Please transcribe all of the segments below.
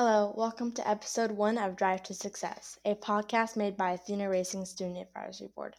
Hello, welcome to episode 1 of Drive to Success, a podcast made by Athena Racing Student Advisory Board.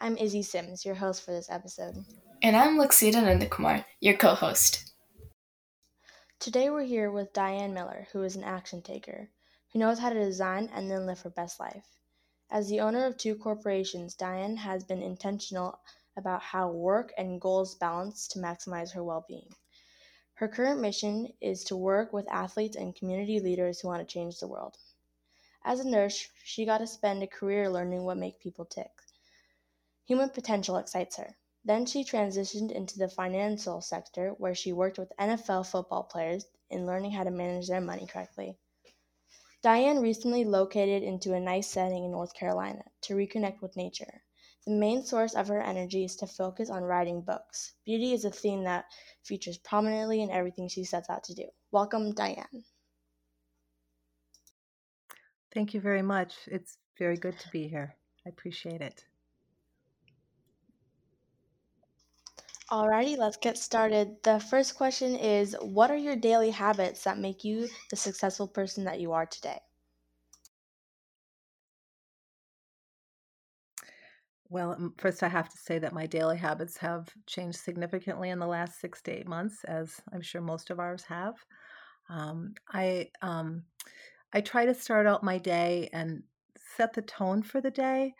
I'm Izzy Sims, your host for this episode. And I'm Lakshita Nandakumar, your co-host. Today we're here with Diane Miller, who is an action taker, who knows how to design and then live her best life. As the owner of 2 corporations, Diane has been intentional about how work and goals balance to maximize her well-being. Her current mission is to work with athletes and community leaders who want to change the world. As a nurse, she got to spend a career learning what makes people tick. Human potential excites her. Then she transitioned into the financial sector, where she worked with NFL football players in learning how to manage their money correctly. Diane recently located into a nice setting in North Carolina to reconnect with nature. The main source of her energy is to focus on writing books. Beauty is a theme that features prominently in everything she sets out to do. Welcome, Diane. Thank you very much. It's very good to be here. I appreciate it. Alrighty, let's get started. The first question is, what are your daily habits that make you the successful person that you are today? Well, first I have to say that my daily habits have changed significantly in the last 6 to 8 months, as I'm sure most of ours have. I try to start out my day and set the tone for the day.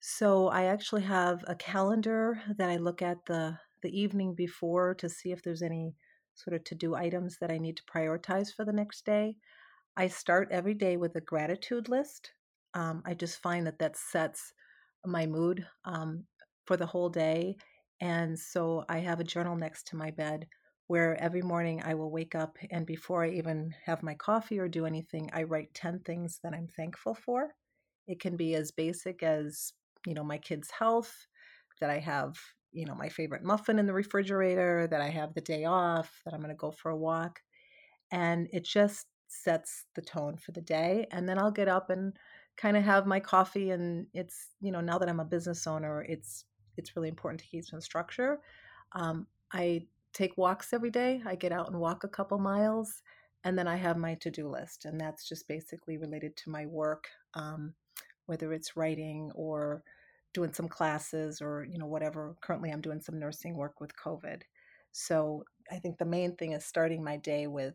So I actually have a calendar that I look at the evening before to see if there's any sort of to-do items that I need to prioritize for the next day. I start every day with a gratitude list. I just find that sets my mood for the whole day. And so I have a journal next to my bed where every morning I will wake up, and before I even have my coffee or do anything, I write 10 things that I'm thankful for. It can be as basic as, my kids' health, that I have, my favorite muffin in the refrigerator, that I have the day off, that I'm going to go for a walk. And it just sets the tone for the day. And then I'll get up and kind of have my coffee, and it's, now that I'm a business owner, it's really important to keep some structure. I take walks every day. I get out and walk a couple miles, and then I have my to-do list, and that's just basically related to my work, whether it's writing or doing some classes or, whatever. Currently I'm doing some nursing work with COVID. So I think the main thing is starting my day with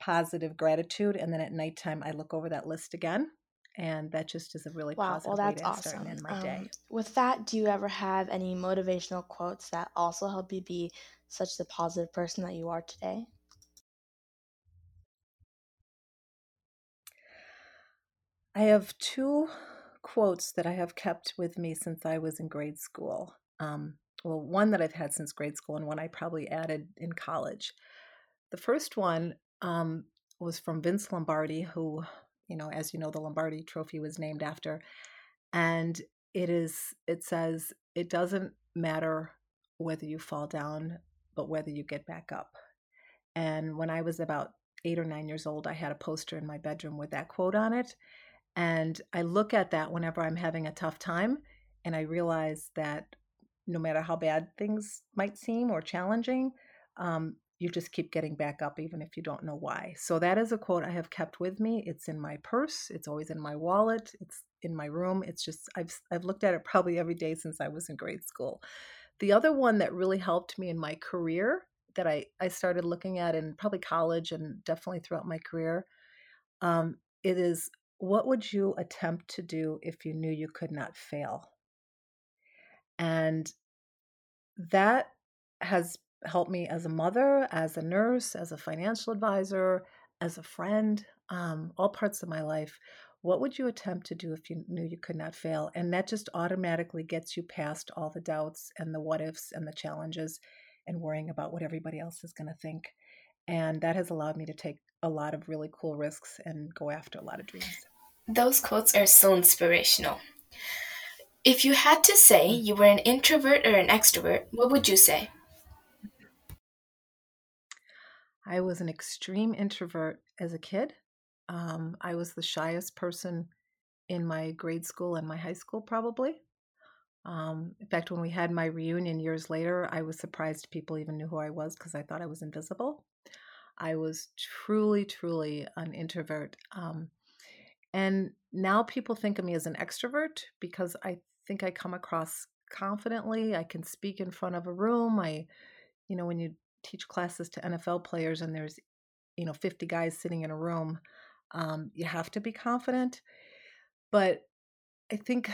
positive gratitude, and then at nighttime I look over that list again. And that just is a really positive way to start in my day. With that, do you ever have any motivational quotes that also help you be such the positive person that you are today? I have 2 quotes that I have kept with me since I was in grade school. One that I've had since grade school and one I probably added in college. The first one was from Vince Lombardi, who... as you know, the Lombardi Trophy was named after, and it says, it doesn't matter whether you fall down, but whether you get back up. And when I was about 8 or 9 years old, I had a poster in my bedroom with that quote on it. And I look at that whenever I'm having a tough time. And I realize that no matter how bad things might seem or challenging, you just keep getting back up, even if you don't know why. So that is a quote I have kept with me. It's in my purse. It's always in my wallet. It's in my room. It's just, I've looked at it probably every day since I was in grade school. The other one that really helped me in my career, that I started looking at in probably college and definitely throughout my career, it is, what would you attempt to do if you knew you could not fail? And that has helped me as a mother, as a nurse, as a financial advisor, as a friend, all parts of my life. What would you attempt to do if you knew you could not fail? And that just automatically gets you past all the doubts and the what ifs and the challenges and worrying about what everybody else is going to think. And that has allowed me to take a lot of really cool risks and go after a lot of dreams. Those quotes are so inspirational. If you had to say you were an introvert or an extrovert, what would you say? I was an extreme introvert as a kid. I was the shyest person in my grade school and my high school, probably. In fact, when we had my reunion years later, I was surprised people even knew who I was because I thought I was invisible. I was truly, truly an introvert. And now people think of me as an extrovert because I think I come across confidently. I can speak in front of a room. When you teach classes to NFL players and there's, 50 guys sitting in a room, you have to be confident. But I think,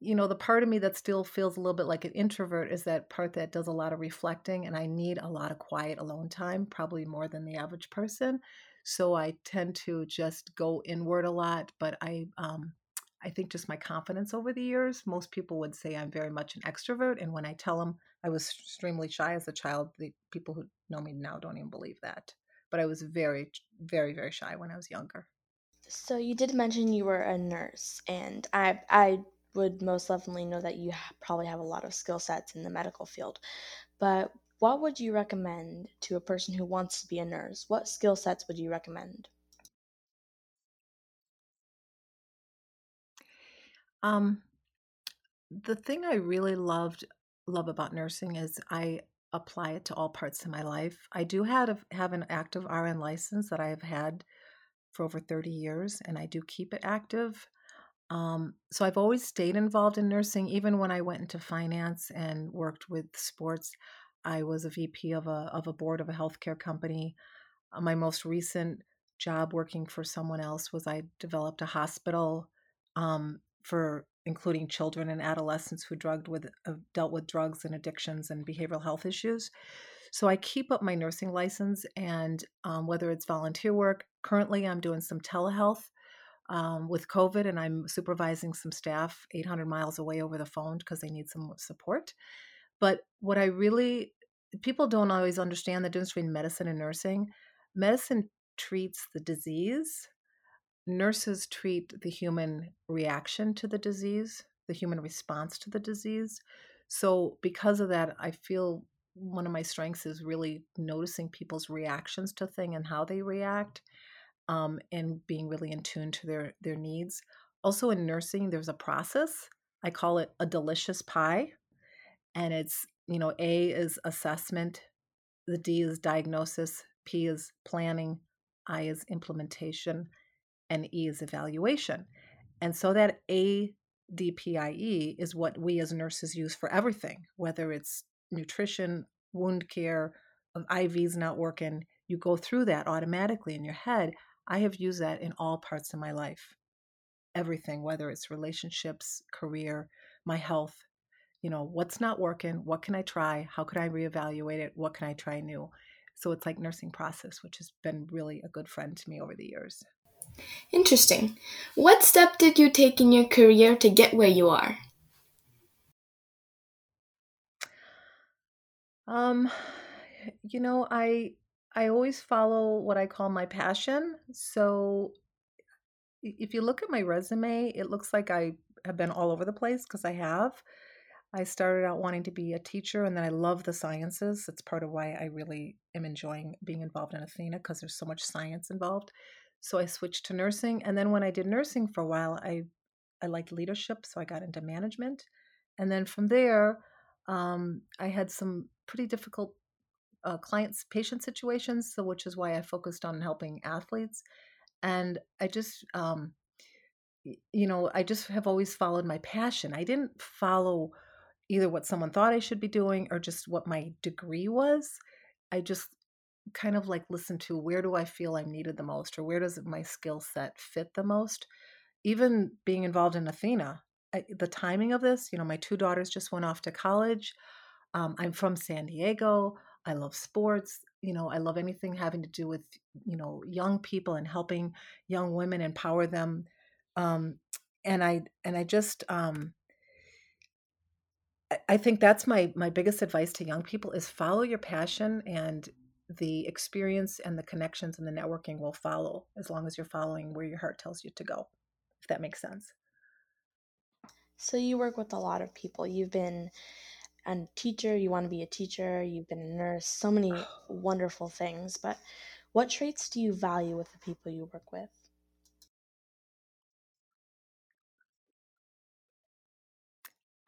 the part of me that still feels a little bit like an introvert is that part that does a lot of reflecting, and I need a lot of quiet alone time, probably more than the average person. So I tend to just go inward a lot, but I think just my confidence over the years, most people would say I'm very much an extrovert. And when I tell them I was extremely shy as a child, the people who know me now don't even believe that. But I was very, very, very shy when I was younger. So you did mention you were a nurse, and I would most definitely know that you probably have a lot of skill sets in the medical field. But what would you recommend to a person who wants to be a nurse? What skill sets would you recommend? The thing I really love about nursing is I apply it to all parts of my life. I do have an active RN license that I have had for over 30 years, and I do keep it active. So I've always stayed involved in nursing. Even when I went into finance and worked with sports, I was a VP of a board of a healthcare company. My most recent job working for someone else was I developed a hospital for including children and adolescents who dealt with drugs and addictions and behavioral health issues. So I keep up my nursing license, and whether it's volunteer work, currently I'm doing some telehealth with COVID, and I'm supervising some staff 800 miles away over the phone because they need some support. But what people don't always understand the difference between medicine and nursing. Medicine treats the disease. Nurses treat the human reaction to the disease, the human response to the disease. So because of that, I feel one of my strengths is really noticing people's reactions to things and how they react, and being really in tune to their needs. Also in nursing, there's a process. I call it a delicious pie. And it's, A is assessment, the D is diagnosis, P is planning, I is implementation, and E is evaluation. And so that ADPIE is what we as nurses use for everything, whether it's nutrition, wound care, IVs not working, you go through that automatically in your head. I have used that in all parts of my life, everything, whether it's relationships, career, my health, what's not working, what can I try, how could I reevaluate it, what can I try new? So it's like nursing process, which has been really a good friend to me over the years. Interesting. What step did you take in your career to get where you are? I always follow what I call my passion. So if you look at my resume, it looks like I have been all over the place because I have. I started out wanting to be a teacher, and then I love the sciences. That's part of why I really am enjoying being involved in Athena, because there's so much science involved. So I switched to nursing, and then when I did nursing for a while, I liked leadership, so I got into management. And then from there, I had some pretty difficult patient situations, so which is why I focused on helping athletes. And I just, I just have always followed my passion. I didn't follow either what someone thought I should be doing or just what my degree was. I just kind of like listen to where do I feel I'm needed the most, or where does my skill set fit the most. Even being involved in Athena, the timing of this, my two daughters just went off to college. I'm from San Diego. I love sports. I love anything having to do with, young people and helping young women, empower them. And I just, I think that's my biggest advice to young people is follow your passion, and the experience and the connections and the networking will follow as long as you're following where your heart tells you to go, if that makes sense. So you work with a lot of people. You've been a teacher, you want to be a teacher, you've been a nurse, so many wonderful things. But what traits do you value with the people you work with?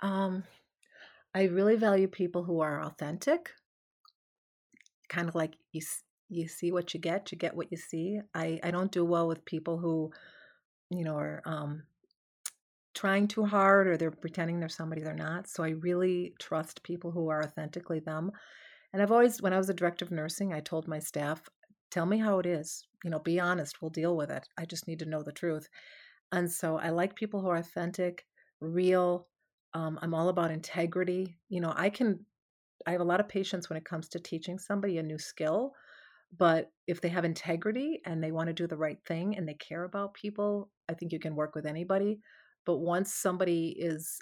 I really value people who are authentic, kind of like you see what you get what you see. I don't do well with people who, you know, are trying too hard, or they're pretending they're somebody they're not. So I really trust people who are authentically them. And I've always, when I was the director of nursing, I told my staff, tell me how it is, you know, be honest, we'll deal with it. I just need to know the truth. And so I like people who are authentic, real. I'm all about integrity. You know, I have a lot of patience when it comes to teaching somebody a new skill, but if they have integrity and they want to do the right thing and they care about people, I think you can work with anybody. But once somebody is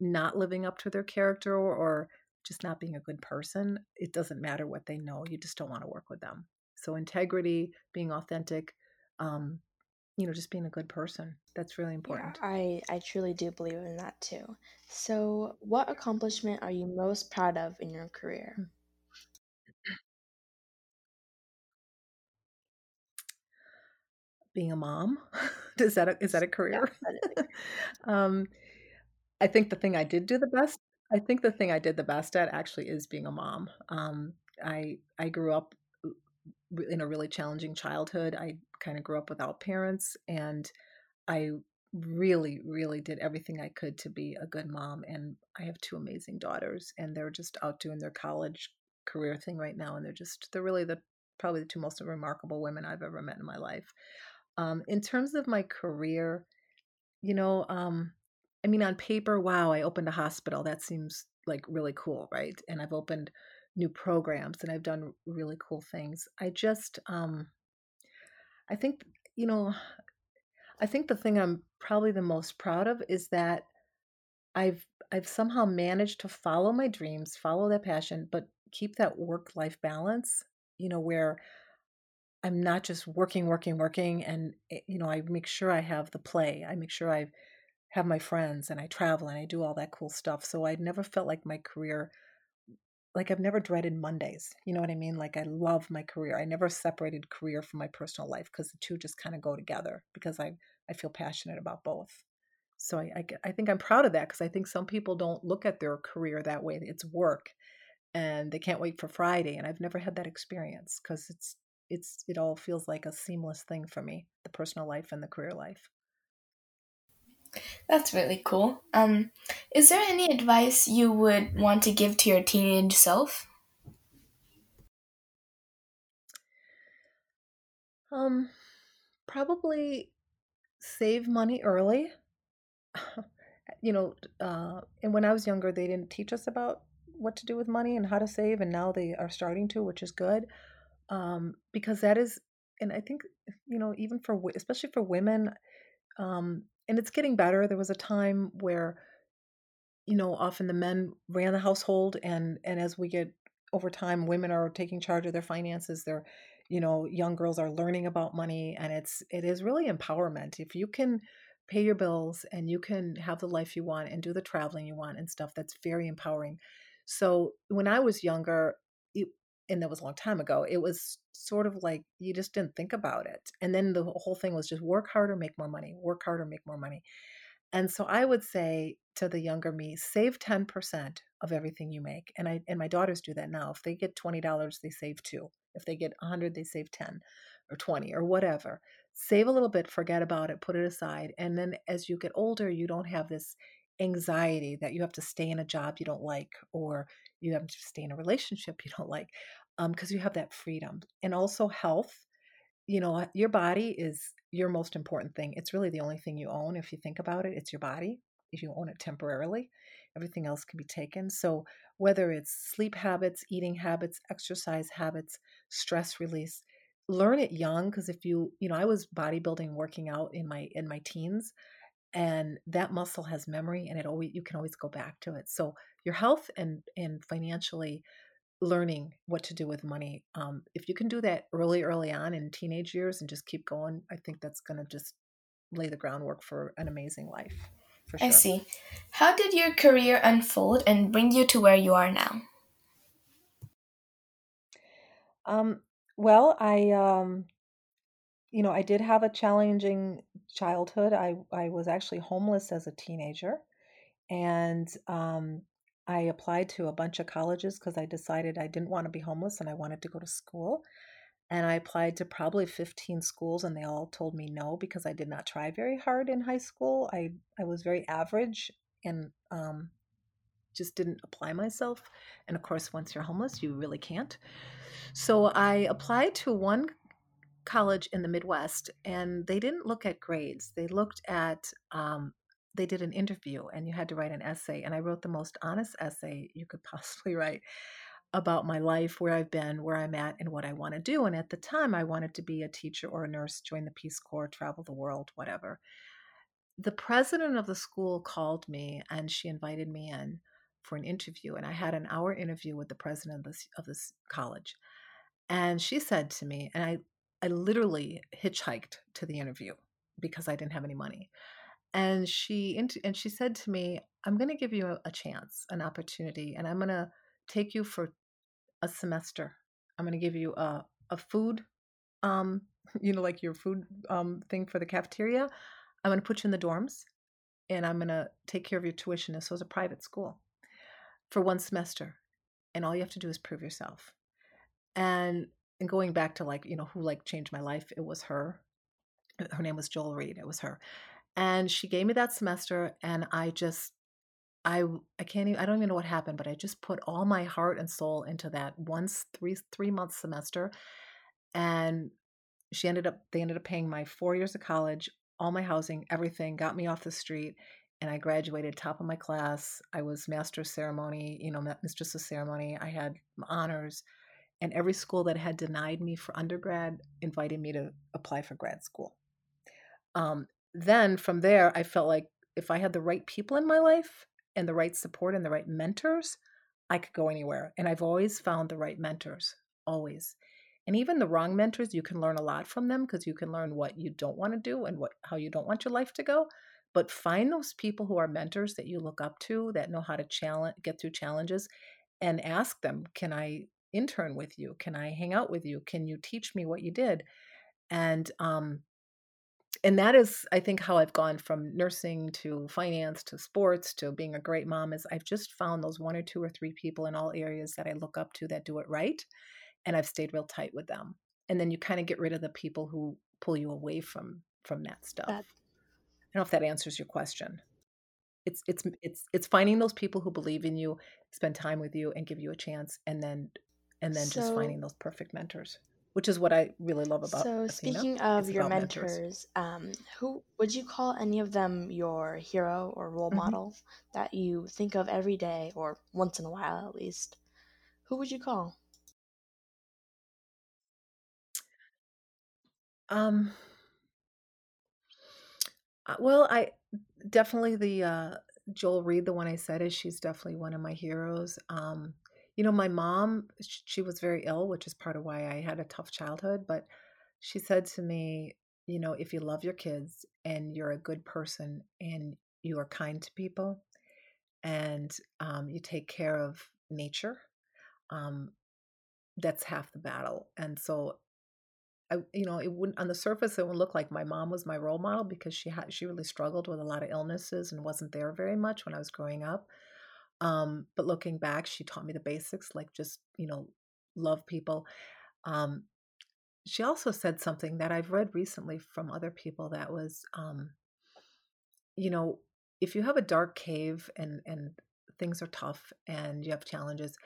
not living up to their character or just not being a good person, it doesn't matter what they know. You just don't want to work with them. So integrity, being authentic, you know, just being a good person. That's really important. Yeah, I truly do believe in that too. So what accomplishment are you most proud of in your career? Being a mom. Is that a career? Yeah, I think the thing I did do the best. I think the thing I did the best at actually is being a mom. I grew up in a really challenging childhood. I kind of grew up without parents, and I really, really did everything I could to be a good mom. And I have two amazing daughters, and they're just out doing their college career thing right now. And they're really probably the two most remarkable women I've ever met in my life. In terms of my career, you know, I mean, on paper, wow, I opened a hospital. That seems like really cool, right? And I've opened new programs and I've done really cool things. I think, you know, I think the thing I'm probably the most proud of is that I've somehow managed to follow my dreams, follow that passion, but keep that work-life balance, you know, where I'm not just working. And, you know, I make sure I have the play. I make sure I have my friends and I travel and I do all that cool stuff. So I never felt like my career, like I've never dreaded Mondays. You know what I mean? Like I love my career. I never separated career from my personal life because the two just kind of go together because I feel passionate about both. So I think I'm proud of that because I think some people don't look at their career that way. It's work and they can't wait for Friday. And I've never had that experience because it all feels like a seamless thing for me, the personal life and the career life. That's really cool. Is there any advice you would want to give to your teenage self? Probably save money early. You know, and when I was younger, they didn't teach us about what to do with money and how to save, and now they are starting to, which is good. Because that is, and I think, you know, even for, especially for women, and it's getting better. There was a time where, you know, often the men ran the household, and as we get over time, women are taking charge of their finances. They're, you know, young girls are learning about money, and it is really empowerment. If you can pay your bills and you can have the life you want and do the traveling you want and stuff, that's very empowering. So when I was younger, and that was a long time ago, it was sort of like you just didn't think about it. And then the whole thing was just work harder, make more money, work harder, make more money. And so I would say to the younger me, save 10% of everything you make. And my daughters do that now. If they get $20, they save $2. If they get $100, they save 10 or 20 or whatever. Save a little bit, forget about it, put it aside. And then as you get older, you don't have this anxiety that you have to stay in a job you don't like, or you have to stay in a relationship you don't like, because you have that freedom. And also health, you know, your body is your most important thing. It's really the only thing you own. If you think about it, it's your body. If you own it temporarily, everything else can be taken. So whether it's sleep habits, eating habits, exercise habits, stress release, learn it young. Because if you know, I was bodybuilding, working out in my teens. And that muscle has memory, and you can always go back to it. So your health and financially learning what to do with money, if you can do that early on in teenage years and just keep going, I think that's going to just lay the groundwork for an amazing life. For sure. I see. How did your career unfold and bring you to where you are now? Well, you know, I did have a challenging childhood. I was actually homeless as a teenager, and I applied to a bunch of colleges because I decided I didn't want to be homeless and I wanted to go to school. And I applied to probably 15 schools, and they all told me no, because I did not try very hard in high school. I was very average and just didn't apply myself. And of course, once you're homeless, you really can't. So I applied to one college in the Midwest, and they didn't look at grades. They looked at, they did an interview, and you had to write an essay. And I wrote the most honest essay you could possibly write about my life, where I've been, where I'm at, and what I want to do. And at the time, I wanted to be a teacher or a nurse, join the Peace Corps, travel the world, whatever. The president of the school called me, and she invited me in for an interview. And I had an hour interview with the president of this college. And she said to me, and I literally hitchhiked to the interview because I didn't have any money. And she said to me, I'm going to give you a chance, an opportunity, and I'm going to take you for a semester. I'm going to give you a food, like your food thing for the cafeteria. I'm going to put you in the dorms, and I'm going to take care of your tuition. This was a private school for one semester. And all you have to do is prove yourself. And going back to who changed my life, it was her. Her name was Joel Reed. It was her. And she gave me that semester, and I don't even know what happened, but I just put all my heart and soul into that one three-month semester. And they ended up paying my 4 years of college, all my housing, everything, got me off the street. And I graduated top of my class. I was mistress of ceremony. I had honors, and every school that had denied me for undergrad invited me to apply for grad school. Then from there, I felt like if I had the right people in my life and the right support and the right mentors, I could go anywhere. And I've always found the right mentors, always. And even the wrong mentors, you can learn a lot from them, because you can learn what you don't want to do and how you don't want your life to go. But find those people who are mentors that you look up to, that know how to get through challenges, and ask them, can I intern with you? Can I hang out with you? Can you teach me what you did? And that is, I think, how I've gone from nursing to finance to sports to being a great mom, is I've just found those one or two or three people in all areas that I look up to that do it right. And I've stayed real tight with them. And then you kind of get rid of the people who pull you away from that stuff. I don't know if that answers your question. It's finding those people who believe in you, spend time with you, and give you a chance, and then just finding those perfect mentors, which is what I really love about Athena. So speaking of your mentors, who would you call any of them your hero or role model that you think of every day, or once in a while at least? Who would you call? Well, I definitely Joel Reed, the one I said, she's definitely one of my heroes. My mom, she was very ill, which is part of why I had a tough childhood. But she said to me, if you love your kids and you're a good person and you are kind to people and you take care of nature, that's half the battle. And so, it wouldn't, on the surface, it would look like my mom was my role model, because she really struggled with a lot of illnesses and wasn't there very much when I was growing up. But looking back, she taught me the basics, love people. She also said something that I've read recently from other people that was, if you have a dark cave and things are tough and you have challenges,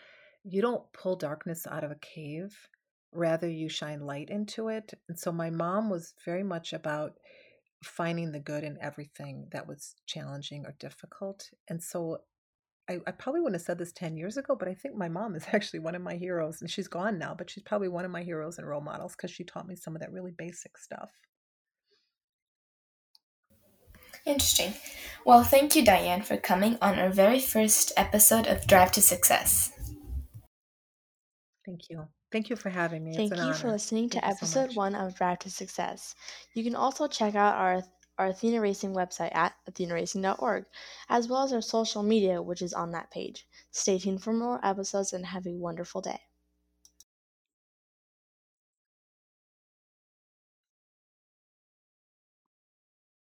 you don't pull darkness out of a cave, rather you shine light into it. And so my mom was very much about finding the good in everything that was challenging or difficult. And so I probably wouldn't have said this 10 years ago, but I think my mom is actually one of my heroes, and she's gone now, but she's probably one of my heroes and role models, because she taught me some of that really basic stuff. Interesting. Well, thank you, Diane, for coming on our very first episode of Drive to Success. Thank you. Thank you for having me. Thank you for listening to episode 1 of Drive to Success. You can also check out our Athena Racing website at athenaracing.org, as well as our social media, which is on that page. Stay tuned for more episodes and have a wonderful day.